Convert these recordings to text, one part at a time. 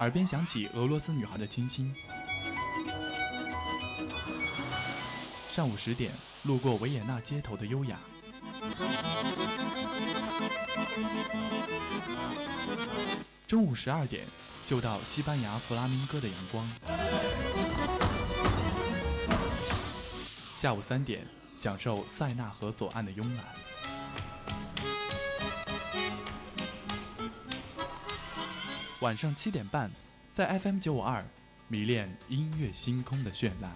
耳边响起俄罗斯女孩的清新。上午10点，路过维也纳街头的优雅。中午12点，嗅到西班牙弗拉明戈的阳光。下午3点，享受塞纳河左岸的慵懒。晚上7点半，在 FM952 迷恋音乐星空的绚烂。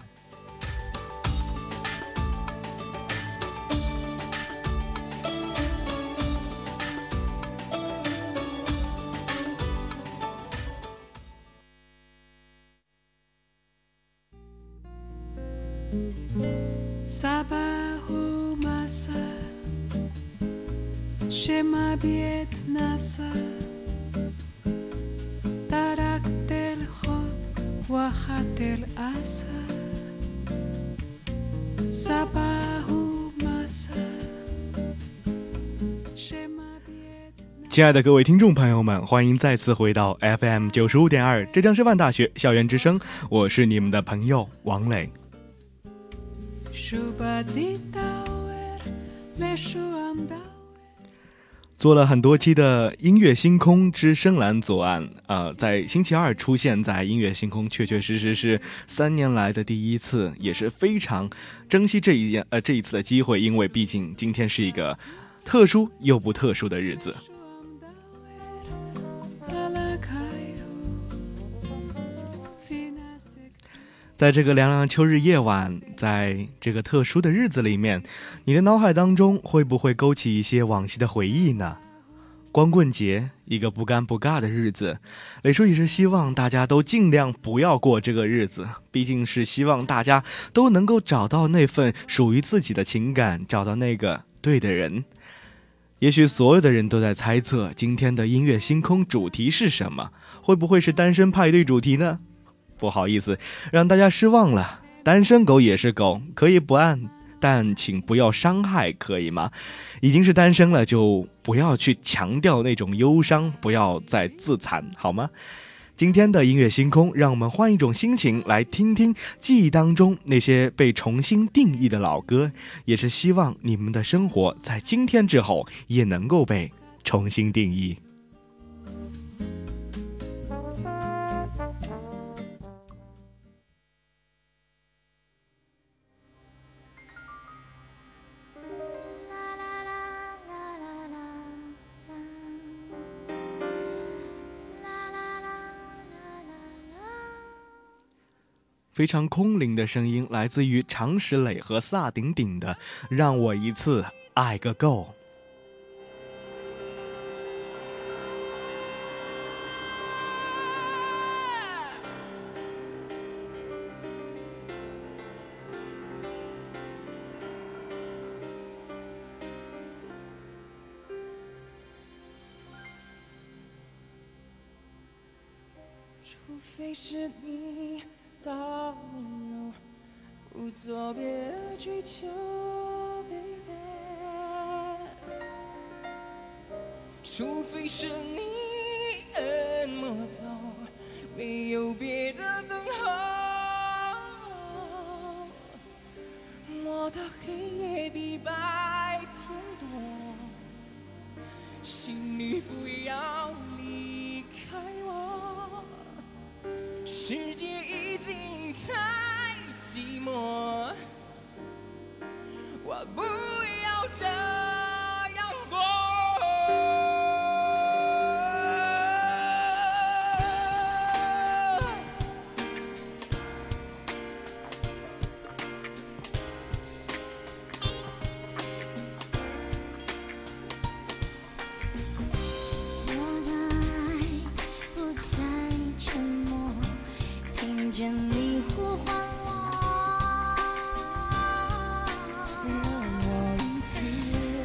亲爱的各位听众朋友们，欢迎再次回到 FM95.2 浙江师范大学校园之声，我是你们的朋友王磊。做了很多期的音乐星空之深蓝左岸，在星期二出现在音乐星空，确实是3年来的第一次，也是非常珍惜这一次的机会，因为毕竟今天是一个特殊又不特殊的日子。在这个凉凉秋日夜晚，在这个特殊的日子里面，你的脑海当中会不会勾起一些往昔的回忆呢？光棍节，一个不尴不尬的日子，磊叔也是希望大家都尽量不要过这个日子，毕竟是希望大家都能够找到那份属于自己的情感，找到那个对的人。也许所有的人都在猜测今天的音乐星空主题是什么，会不会是单身派对主题呢？不好意思，让大家失望了。单身狗也是狗，可以不爱，但请不要伤害，可以吗？已经是单身了，就不要去强调那种忧伤，不要再自残，好吗？今天的音乐星空，让我们换一种心情来听听记忆当中那些被重新定义的老歌，也是希望你们的生活在今天之后也能够被重新定义。非常空灵的声音来自于常石磊和萨顶顶的《让我一次爱个够》。除非是你到明了无作别追求 baby， 除非是你恩莫走，没有别的等候。我的黑夜比白天多，请你不要离开我，世界已经太寂寞，我不要这样过。我一次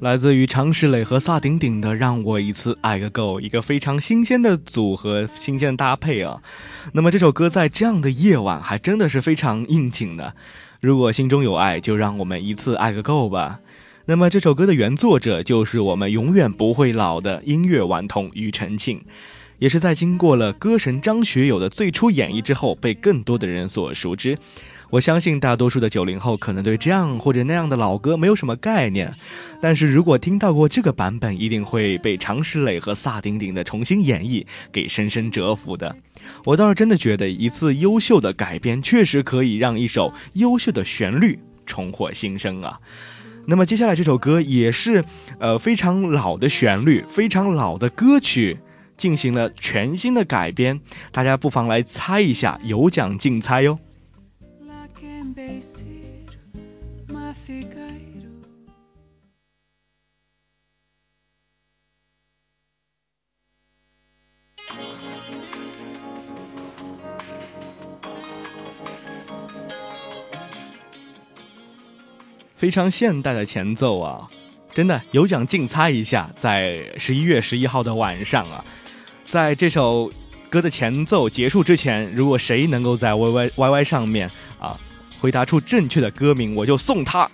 来自于常石磊和萨顶顶的《让我一次爱个够》，一个非常新鲜的组合，新鲜搭配啊。那么这首歌在这样的夜晚还真的是非常应景的。如果心中有爱，就让我们一次爱个够吧。那么这首歌的原作者就是我们永远不会老的音乐顽童庾澄庆，也是在经过了歌神张学友的最初演绎之后，被更多的人所熟知。我相信大多数的90后可能对这样或者那样的老歌没有什么概念，但是如果听到过这个版本，一定会被常石磊和萨顶顶的重新演绎给深深折服的。我倒是真的觉得，一次优秀的改编确实可以让一首优秀的旋律重获新生啊。那么接下来这首歌也是非常老的旋律，非常老的歌曲进行了全新的改编，大家不妨来猜一下，有奖竞猜哟。非常现代的前奏啊，真的有奖竞猜一下，在11月11号的晚上啊，在这首歌的前奏结束之前，如果谁能够在 YY 上面啊回答出正确的歌名，我就送他。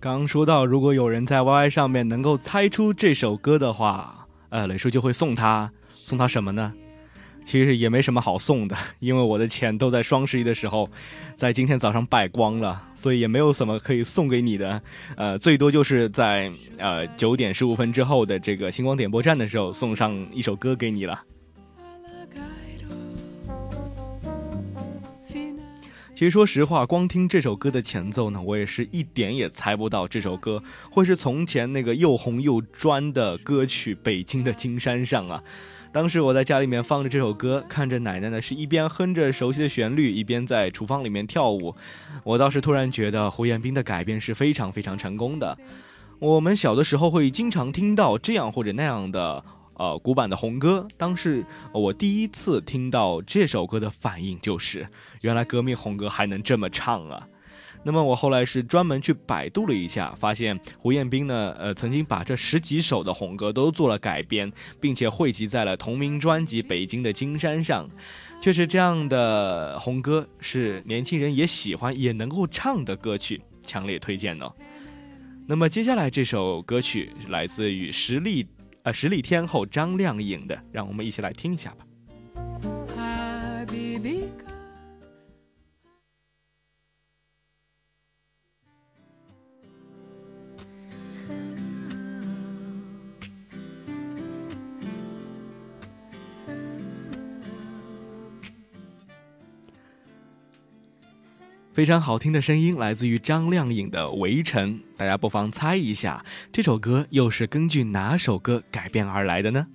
刚说到如果有人在 YY 上面能够猜出这首歌的话，磊叔就会送他什么呢？其实也没什么好送的，因为我的钱都在双十一的时候在今天早上败光了，所以也没有什么可以送给你的，最多就是在9点15分之后的这个星光点播站的时候送上一首歌给你了。其实说实话，光听这首歌的前奏呢，我也是一点也猜不到这首歌会是从前那个又红又专的歌曲《北京的金山上》啊。当时我在家里面放着这首歌，看着奶奶呢是一边哼着熟悉的旋律，一边在厨房里面跳舞。我倒是突然觉得胡彦斌的改编是非常非常成功的。我们小的时候会经常听到这样或者那样的古板的红歌，当时我第一次听到这首歌的反应就是，原来革命红歌还能这么唱啊！那么我后来是专门去百度了一下，发现胡彦斌呢，曾经把这10几首的红歌都做了改编，并且汇集在了同名专辑《北京的金山上》。确实，这样的红歌是年轻人也喜欢也能够唱的歌曲，强烈推荐哦。那么接下来这首歌曲来自于实力天后张靓颖的，让我们一起来听一下吧。非常好听的声音，来自于张靓颖的《围城》，大家不妨猜一下，这首歌又是根据哪首歌改编而来的呢？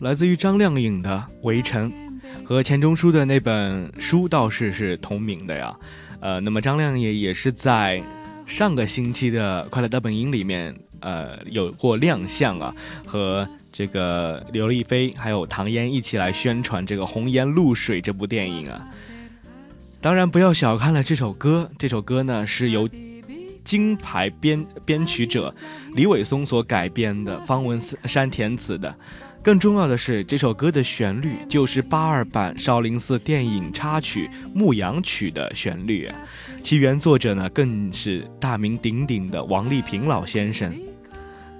来自于张靓颖的《围城》，和钱钟书的那本书倒是同名的呀。那么张亮也是在上个星期的《快乐大本营》里面有过亮相啊，和这个刘亦菲还有唐嫣一起来宣传这个《红颜露水》这部电影啊。当然不要小看了这首歌，这首歌呢是由金牌编曲者李伟松所改编的，方文山填词的。更重要的是，这首歌的旋律就是82版少林寺电影插曲《牧羊曲》的旋律啊，其原作者呢更是大名鼎鼎的王丽萍老先生。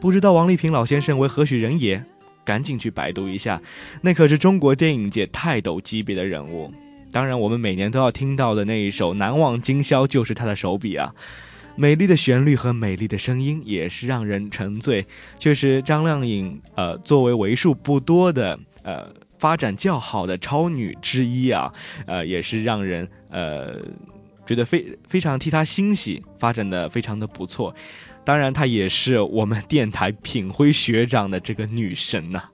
不知道王丽萍老先生为何许人也？赶紧去百度一下，那可是中国电影界泰斗级别的人物。当然，我们每年都要听到的那一首《难忘今宵》就是他的手笔啊。美丽的旋律和美丽的声音也是让人沉醉，却是张靓颖作为为数不多的发展较好的超女之一啊，也是让人觉得非常替她欣喜，发展的非常的不错。当然她也是我们电台品辉学长的这个女神啊。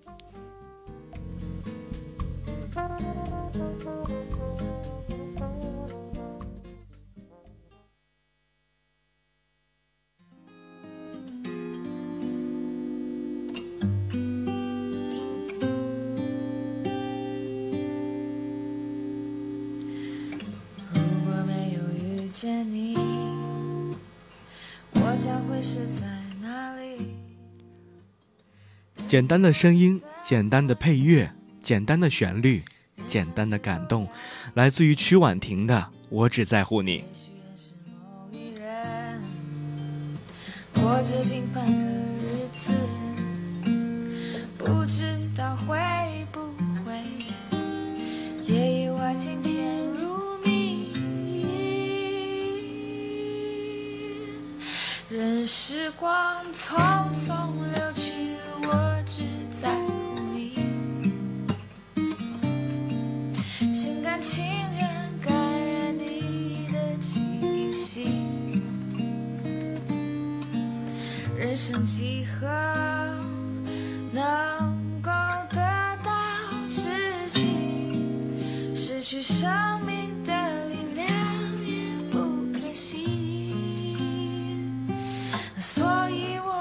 简单的声音，简单的配乐，简单的旋律，简单的感动，来自于曲婉婷的《我只在乎你》。过着平凡的日子，不知道会不会也有爱情潜入迷。任时光匆匆流去，我只在乎你，心甘情愿感染你的气息，人生几何能够得到知己，失去生命的力量也不可惜，所以我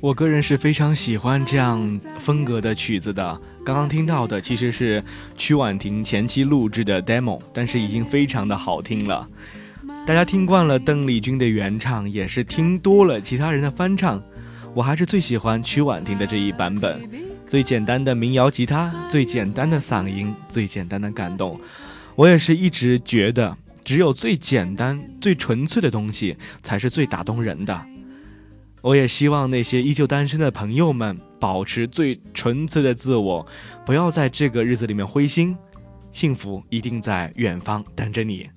我个人是非常喜欢这样风格的曲子的。刚刚听到的其实是曲婉婷前期录制的 demo， 但是已经非常的好听了。大家听惯了邓丽君的原唱，也是听多了其他人的翻唱，我还是最喜欢曲婉婷的这一版本，最简单的民谣吉他，最简单的嗓音，最简单的感动。我也是一直觉得只有最简单最纯粹的东西才是最打动人的。我也希望那些依旧单身的朋友们保持最纯粹的自我，不要在这个日子里面灰心，幸福一定在远方等着你。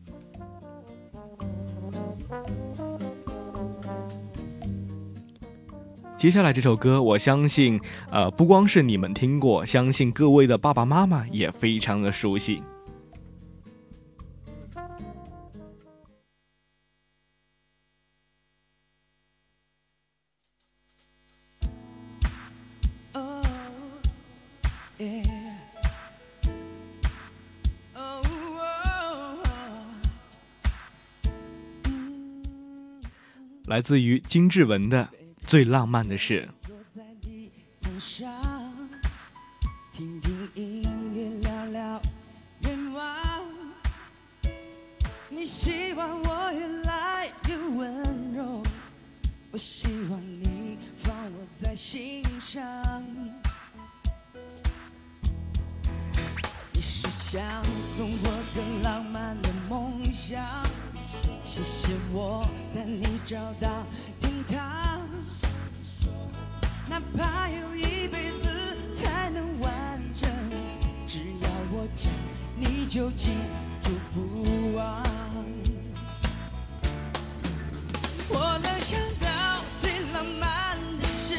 接下来这首歌我相信不光是你们听过，相信各位的爸爸妈妈也非常的熟悉。来自于金志文的最浪漫的事。坐在你头上，听听音乐，聊聊愿望。你希望我越来越温柔，我希望你放我在心上。你是想送我更浪漫的梦想，谢谢我带你找到天堂，哪怕有一辈子才能完整，只要我讲你就记住不忘。我能想到最浪漫的事，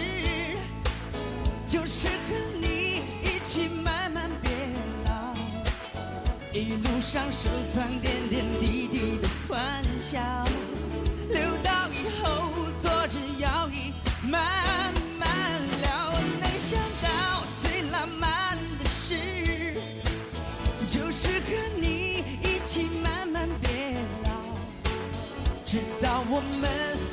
就是和你一起慢慢变老，一路上收藏点点滴滴的欢笑，留到以后坐着摇椅慢慢聊。我能想到最浪漫的事，就是和你一起慢慢变老，直到我们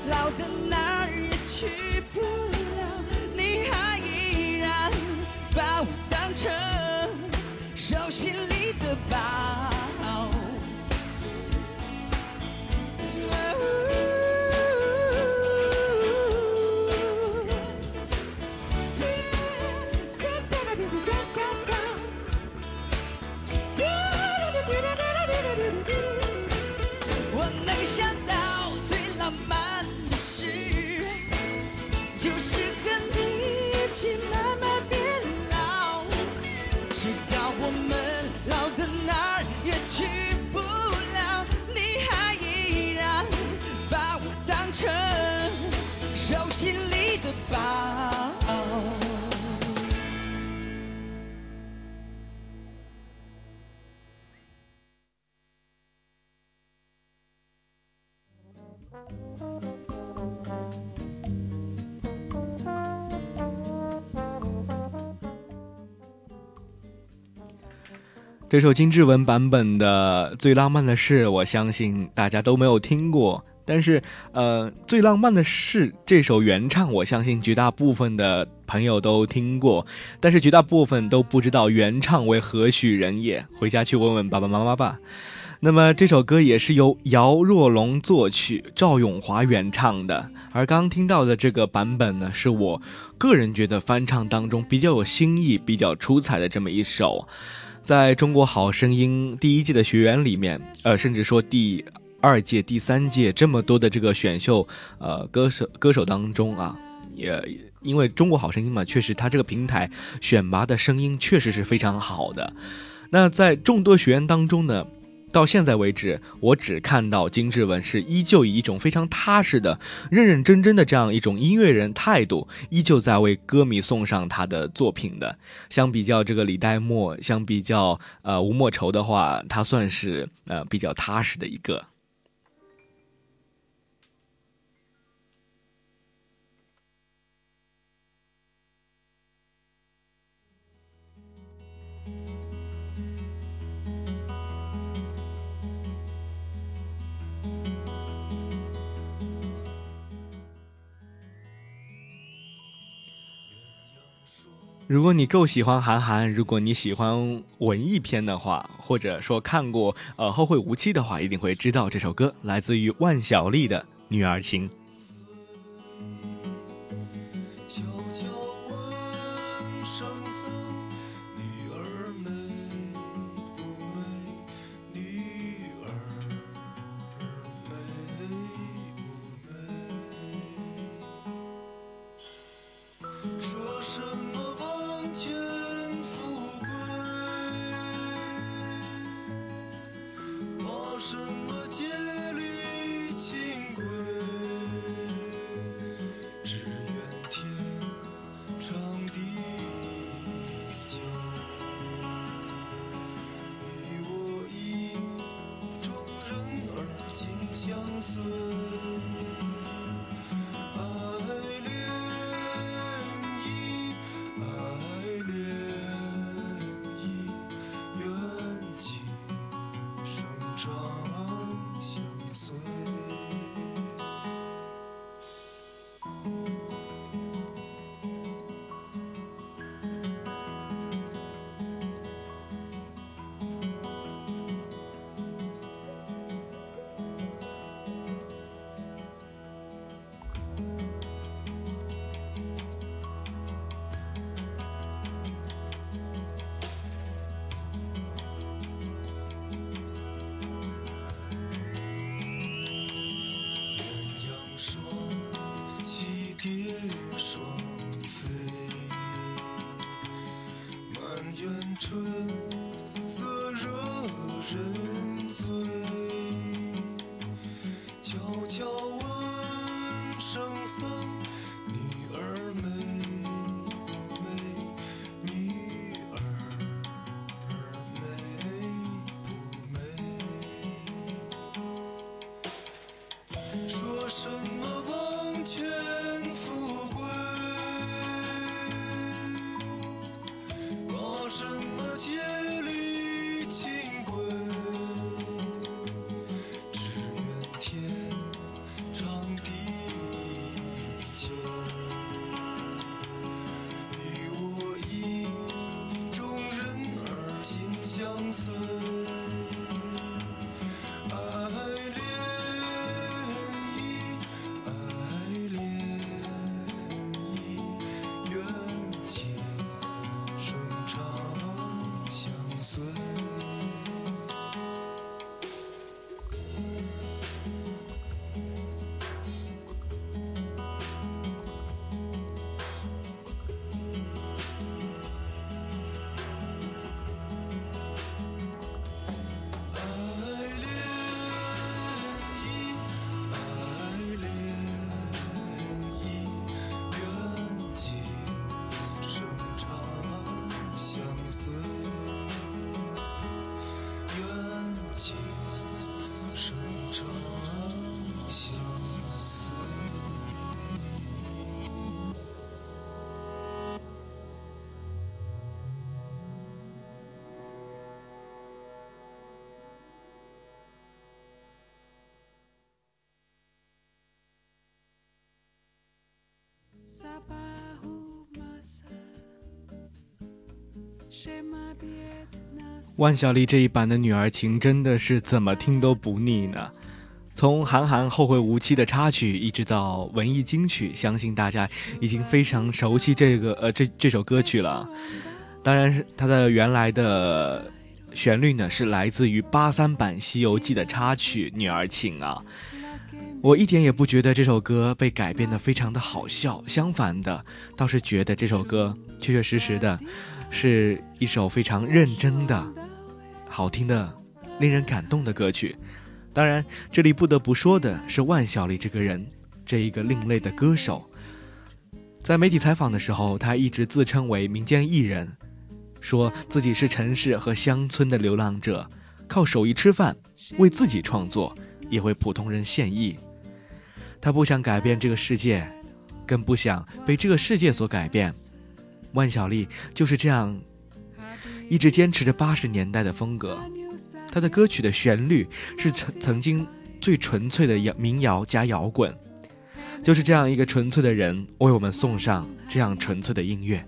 老的哪儿也去不了，你还依然把我当成手心里的宝。这首金志文版本的最浪漫的事我相信大家都没有听过，但是最浪漫的事这首原唱我相信绝大部分的朋友都听过，但是绝大部分都不知道原唱为何许人也，回家去问问爸爸妈妈吧。那么这首歌也是由姚若龙作曲，赵咏华原唱的。而刚听到的这个版本呢，是我个人觉得翻唱当中比较有新意比较出彩的这么一首。在中国好声音第一届的学员里面甚至说第二届第三届这么多的这个选秀歌手当中啊，也因为中国好声音嘛，确实它这个平台选拔的声音确实是非常好的。那在众多学员当中呢，到现在为止我只看到金志文是依旧以一种非常踏实的认认真真的这样一种音乐人态度，依旧在为歌迷送上他的作品的。相比较这个李代沫，相比较吴莫愁的话，他算是比较踏实的一个。如果你够喜欢韩寒，如果你喜欢文艺片的话，或者说看过后会无期的话，一定会知道这首歌来自于万晓利的《女儿情》。说什么望见富贵，把什么戒律清规，只愿天长地久。你我意中人而今相随。 春色惹人醉，悄悄问圣僧：女儿美不美？女儿美不美？说什么忘却？ 万晓利这一版的《女儿情》真的是怎么听都不腻呢。从韩寒后会无期的插曲，一直到文艺金曲，相信大家已经非常熟悉这首歌曲了。当然，它的原来的旋律呢是来自于83版《西游记》的插曲《女儿情》啊。 我一点也不觉得这首歌被改编得非常的好笑，相反的，倒是觉得这首歌确确实实的是一首非常认真的、好听的、令人感动的歌曲。当然，这里不得不说的是万晓利这个人，这一个另类的歌手，在媒体采访的时候，他一直自称为民间艺人，说自己是城市和乡村的流浪者，靠手艺吃饭，为自己创作，也为普通人献艺。 他不想改变这个世界，更不想被这个世界所改变。万晓利就是这样，一直坚持着80年代的风格。他的歌曲的旋律是曾经最纯粹的民谣加摇滚。就是这样一个纯粹的人，为我们送上这样纯粹的音乐。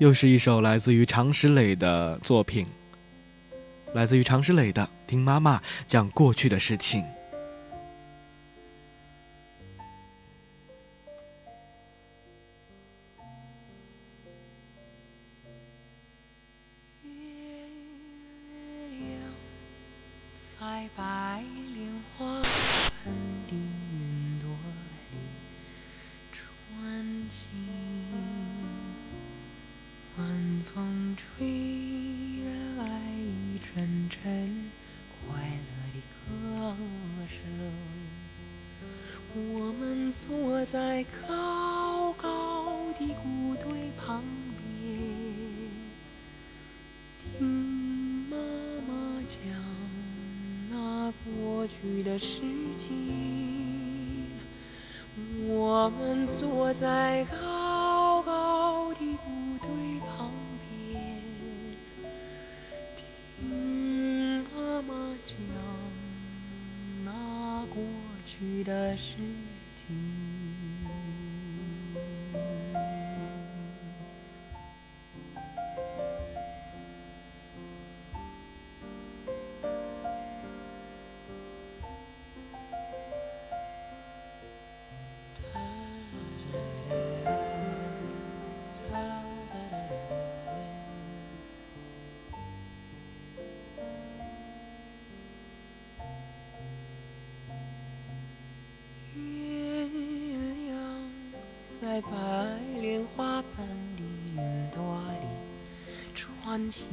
又是一首来自于常石磊的作品，来自于常石磊的《听妈妈讲过去的事情》。在白莲花般的云朵里穿行，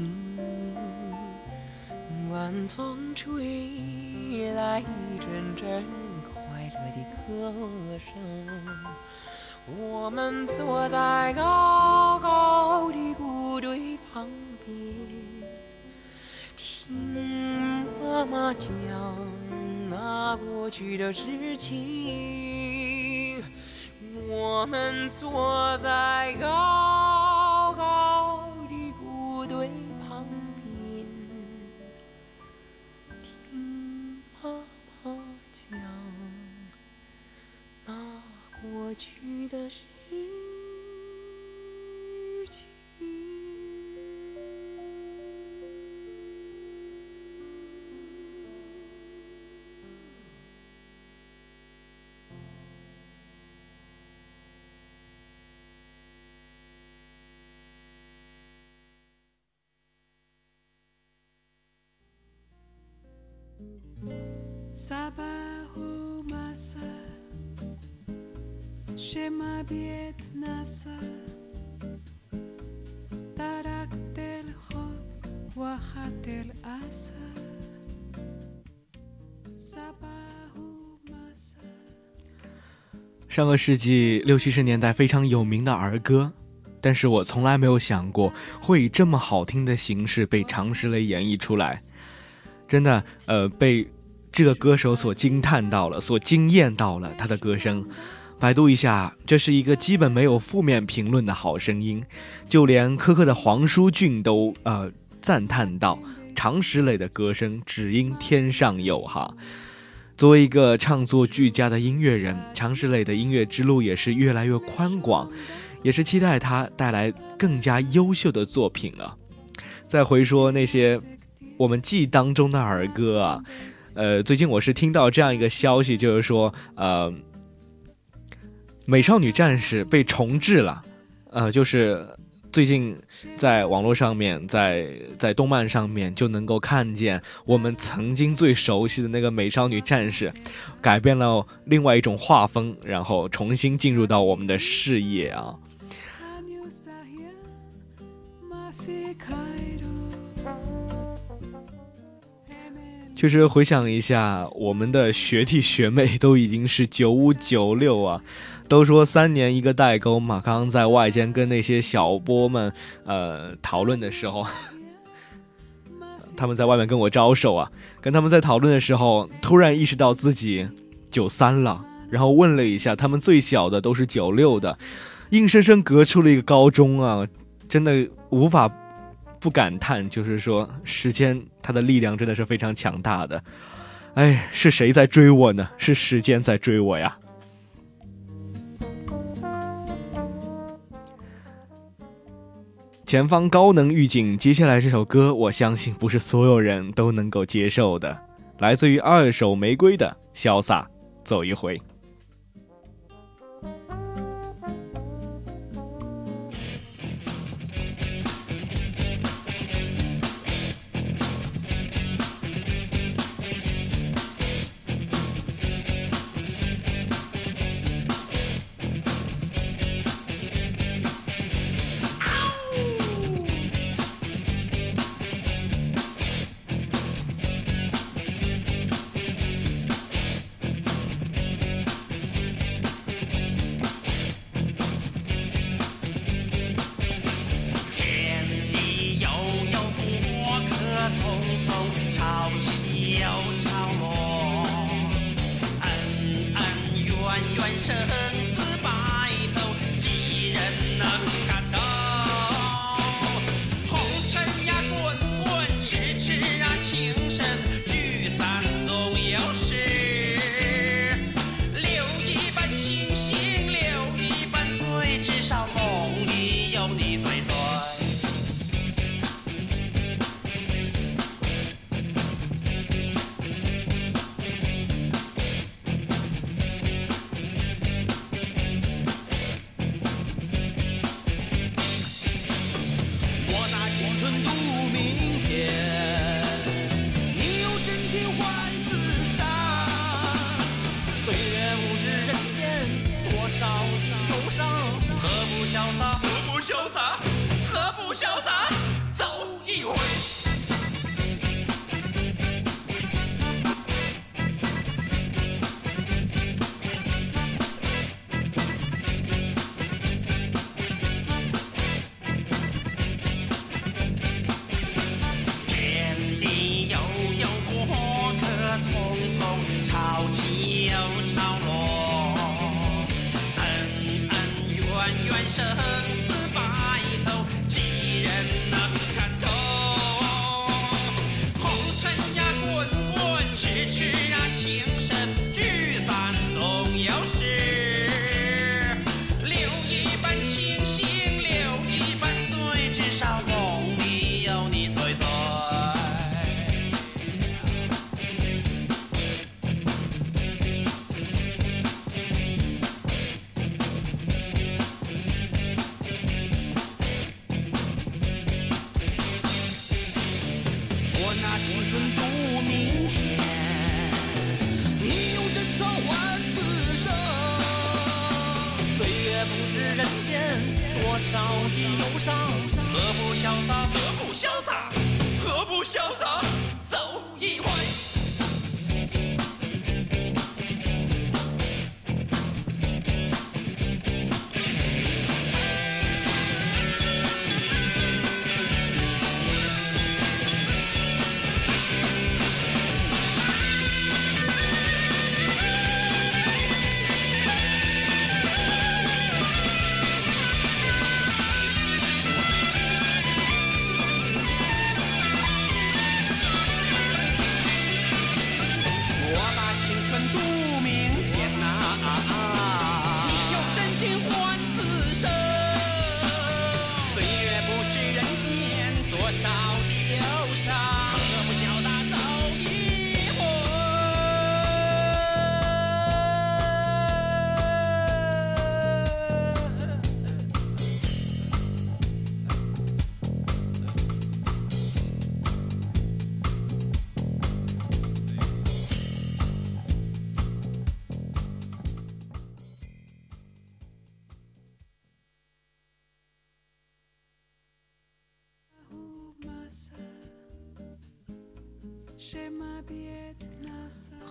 晚风吹来一阵阵快乐的歌声。我们坐在高高的谷堆旁边，听妈妈讲那过去的事情。我们坐在高高的谷堆旁边，听妈妈讲那过去的事情。Sabahu masa Shema biet nasa Tarak tel hop Wahat el asa Sabahu masa。 上个世纪六七十年代非常有名的儿歌，但是我从来没有想过会以这么好听的形式被常石磊演绎出来。真的被这个歌手所惊叹到了，所惊艳到了。他的歌声百度一下，这是一个基本没有负面评论的好声音。就连苛刻的黄舒骏都赞叹到常石磊的歌声只因天上有哈。作为一个唱作俱佳的音乐人，常石磊的音乐之路也是越来越宽广，也是期待他带来更加优秀的作品了。再回说那些我们记忆当中的儿歌啊，最近我是听到这样一个消息，就是说美少女战士被重置了。就是最近在网络上面，在动漫上面就能够看见我们曾经最熟悉的那个美少女战士改变了另外一种画风，然后重新进入到我们的视野啊。其实回想一下，我们的学弟学妹都已经是9596啊，都说3年一个代沟嘛。刚刚在外间跟那些小波们讨论的时候，他们在外面跟我招手啊，跟他们在讨论的时候，突然意识到自己93了，然后问了一下，他们最小的都是96的，硬生生隔出了一个高中啊，真的无法不感叹，就是说时间它的力量真的是非常强大的。哎，是谁在追我呢？是时间在追我呀。前方高能预警，接下来这首歌我相信不是所有人都能够接受的，来自于二手玫瑰的潇洒走一回。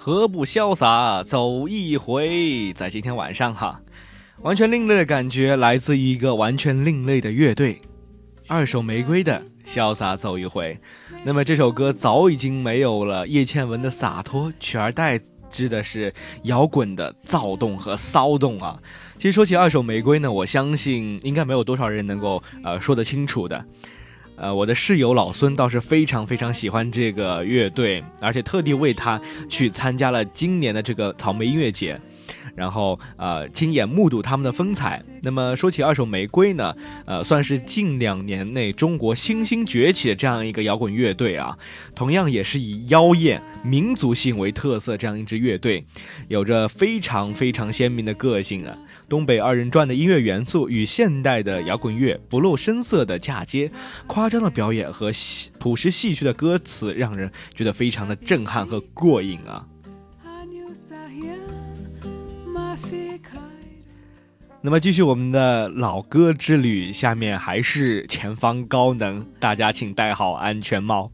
何不潇洒走一回，在今天晚上哈，完全另类的感觉来自一个完全另类的乐队，二手玫瑰的潇洒走一回。那么这首歌早已经没有了叶倩文的洒脱，取而代之的是摇滚的躁动和骚动啊。其实说起二手玫瑰呢，我相信应该没有多少人能够说得清楚的。我的室友老孙倒是非常非常喜欢这个乐队，而且特地为他去参加了今年的这个草莓音乐节。然后亲眼目睹他们的风采。那么说起二手玫瑰呢，算是近2年内中国新兴崛起的这样一个摇滚乐队啊，同样也是以妖艳民族性为特色这样一支乐队，有着非常鲜明的个性啊。东北二人转的音乐元素与现代的摇滚乐不露声色的嫁接，夸张的表演和朴实戏谑的歌词让人觉得非常的震撼和过瘾啊。那么继续我们的老歌之旅，下面还是前方高能，大家请戴好安全帽。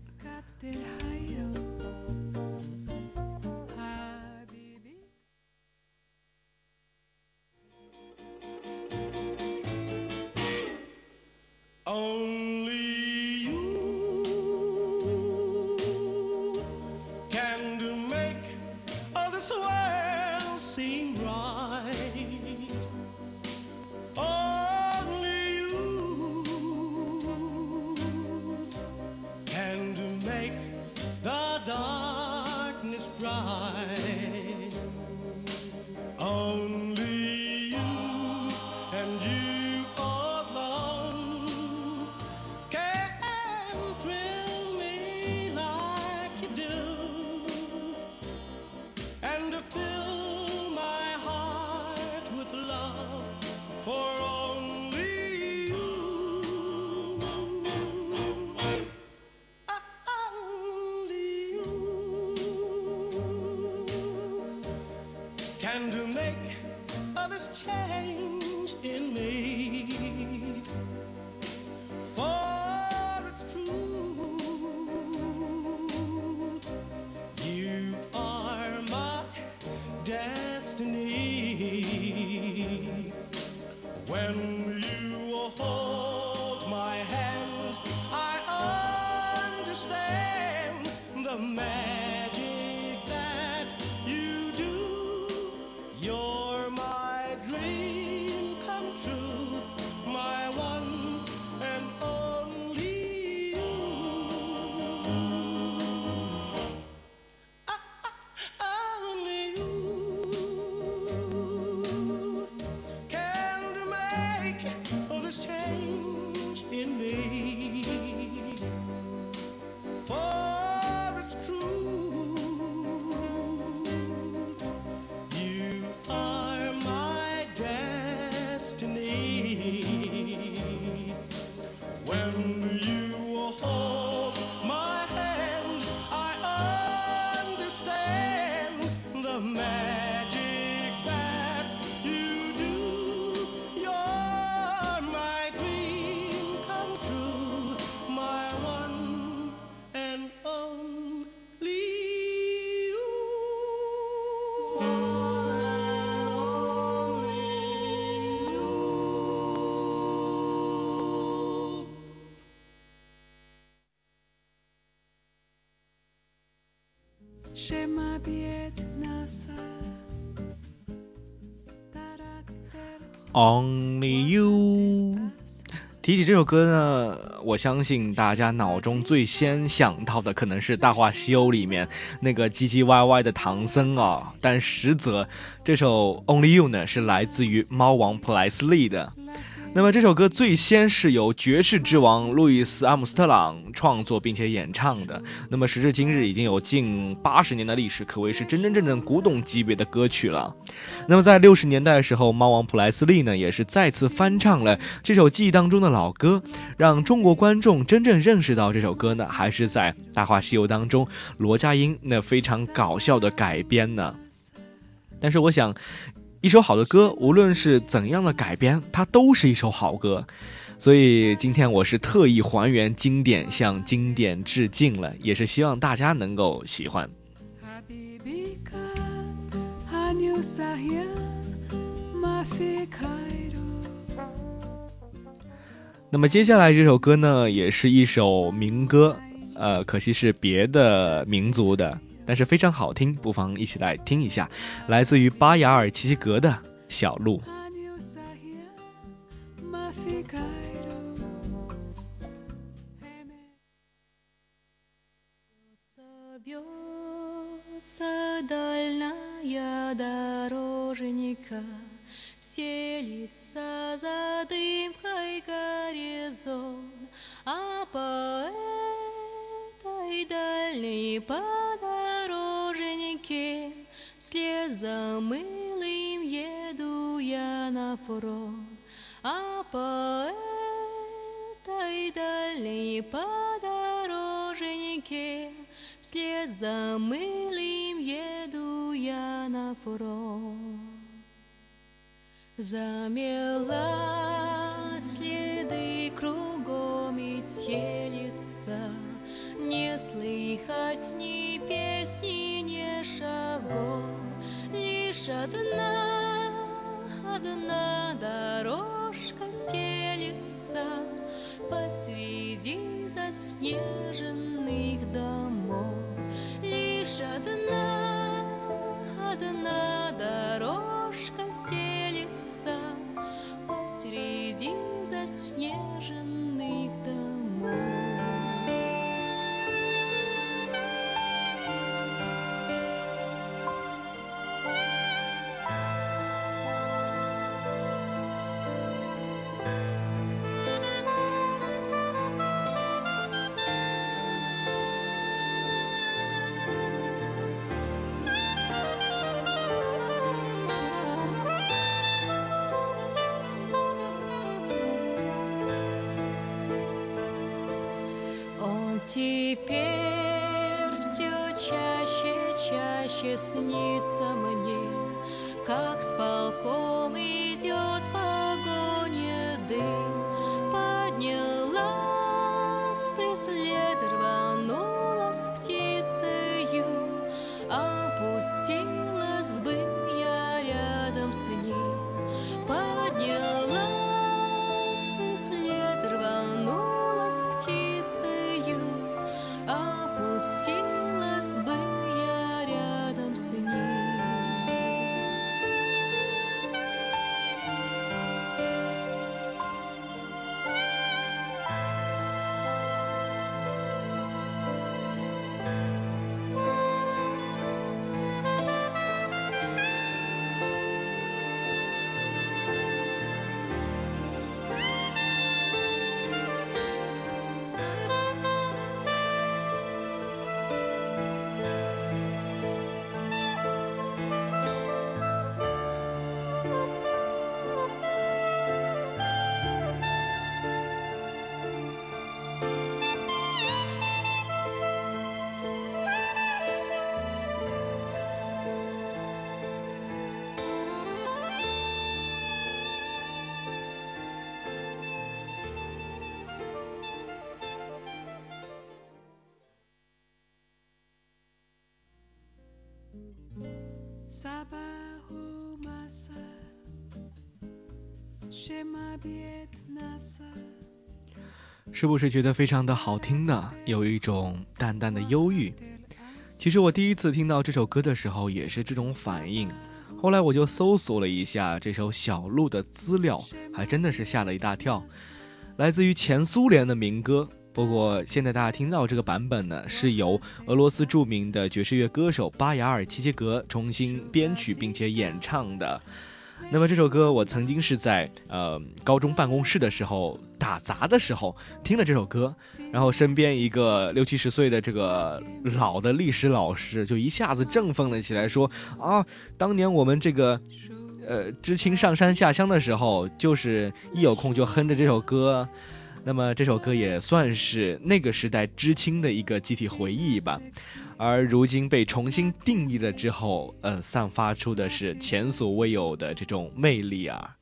Only You， 提起这首歌呢，我相信大家脑中最先想到的可能是《大话西游》里面那个唧唧歪歪的唐僧啊，但实则这首 Only You 呢是来自于猫王普莱斯利的。那么这首歌最先是由爵士之王路易斯·阿姆斯特朗创作并且演唱的，那么时至今日已经有近80年的历史，可谓是真真正正古董级别的歌曲了。那么在60年代的时候，猫王普莱斯利呢也是再次翻唱了这首记忆当中的老歌，让中国观众真正认识到这首歌呢还是在《大话西游》当中罗家英那非常搞笑的改编呢。但是我想一首好的歌，无论是怎样的改编，它都是一首好歌。所以今天我是特意还原经典，向经典致敬了，也是希望大家能够喜欢。那么接下来这首歌呢，也是一首民歌，可惜是别的民族的。但是非常好听，不妨一起来听一下，来自于巴雅尔齐齐格的《小路》。Вьется дальняя дороженька, Стелится за дымкой горизонт, А по этой дальней подороженьке Вслед за мылым еду я на фронт, А по этой дальней подороженьке Вслед за мылым еду я на фронт. Замела следы кругом и телица, Не слыхать ни песни, ни шагов, Лишь одна дорожка стелится Посреди заснеженных домов. Лишь одна дорожка стелится Посреди заснеженных домов. Теперь все чаще снится мне, Как с полком идет в вагоне дым. Поднялась вслед, рванулась птицею, Опустилась бы я рядом с ним. Поднялась вслед, рванулась птицею, Опустилась бы я рядом с ним. Sabahu masa, shema biet nasa。是不是觉得非常的好听呢？有一种淡淡的忧郁。其实我第一次听到这首歌的时候也是这种反应，后来我就搜索了一下这首小鹿的资料，还真的是吓了一大跳。来自于前苏联的民歌。不过现在大家听到这个版本呢，是由俄罗斯著名的爵士乐歌手巴雅尔齐切格重新编曲并且演唱的。那么这首歌我曾经是在高中办公室的时候打杂的时候听了这首歌，然后身边一个60-70岁的这个老的历史老师就一下子振奋了起来，说啊，当年我们这个知青上山下乡的时候，就是一有空就哼着这首歌。那么这首歌也算是那个时代知青的一个集体回忆吧，而如今被重新定义了之后，散发出的是前所未有的这种魅力啊。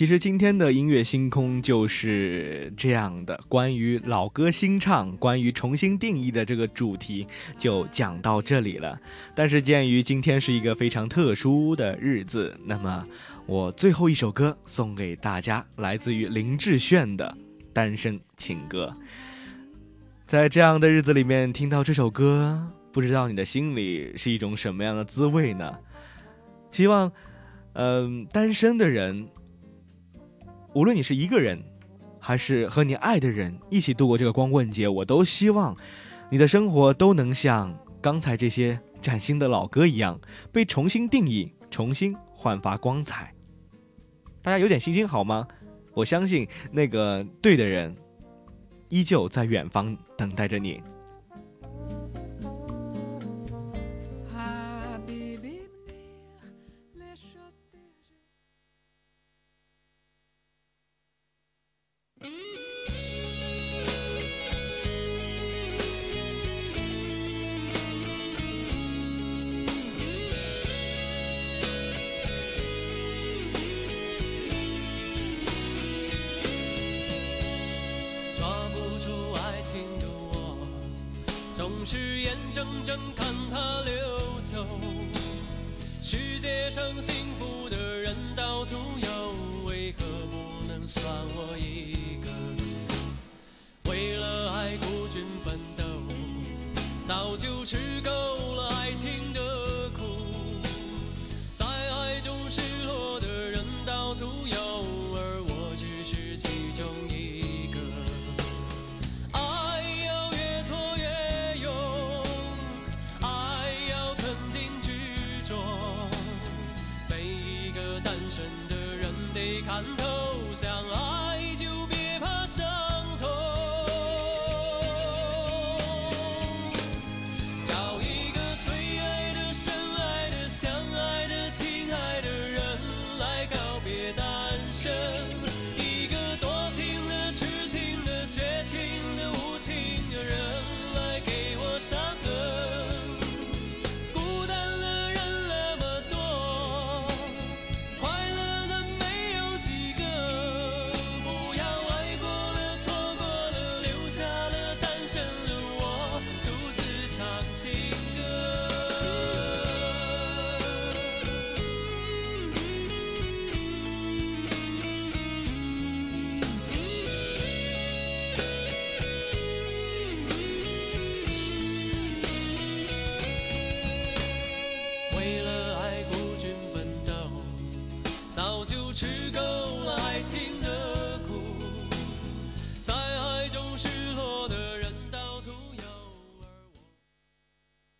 其实今天的音乐星空就是这样的，关于老歌新唱，关于重新定义的这个主题就讲到这里了。但是鉴于今天是一个非常特殊的日子，那么我最后一首歌送给大家，来自于林志炫的《单身情歌》。在这样的日子里面听到这首歌，不知道你的心里是一种什么样的滋味呢？希望单身的人，无论你是一个人还是和你爱的人一起度过这个光棍节，我都希望你的生活都能像刚才这些崭新的老歌一样，被重新定义，重新焕发光彩。大家有点信心好吗？我相信那个对的人依旧在远方等待着你。总是眼睁睁看它溜走，世界上幸福的人到处有，为何不能算我一个？为了爱孤军奋斗，早就吃够了爱情的苦，在爱中失落的人到处有，而我只是其中一个。看透，想爱就别怕伤痛，找一个最爱的、深爱的、相爱的、亲爱的人来告别单身，一个多情的、痴情的、绝情的、无情的人来给我伤痕。早就吃够了爱情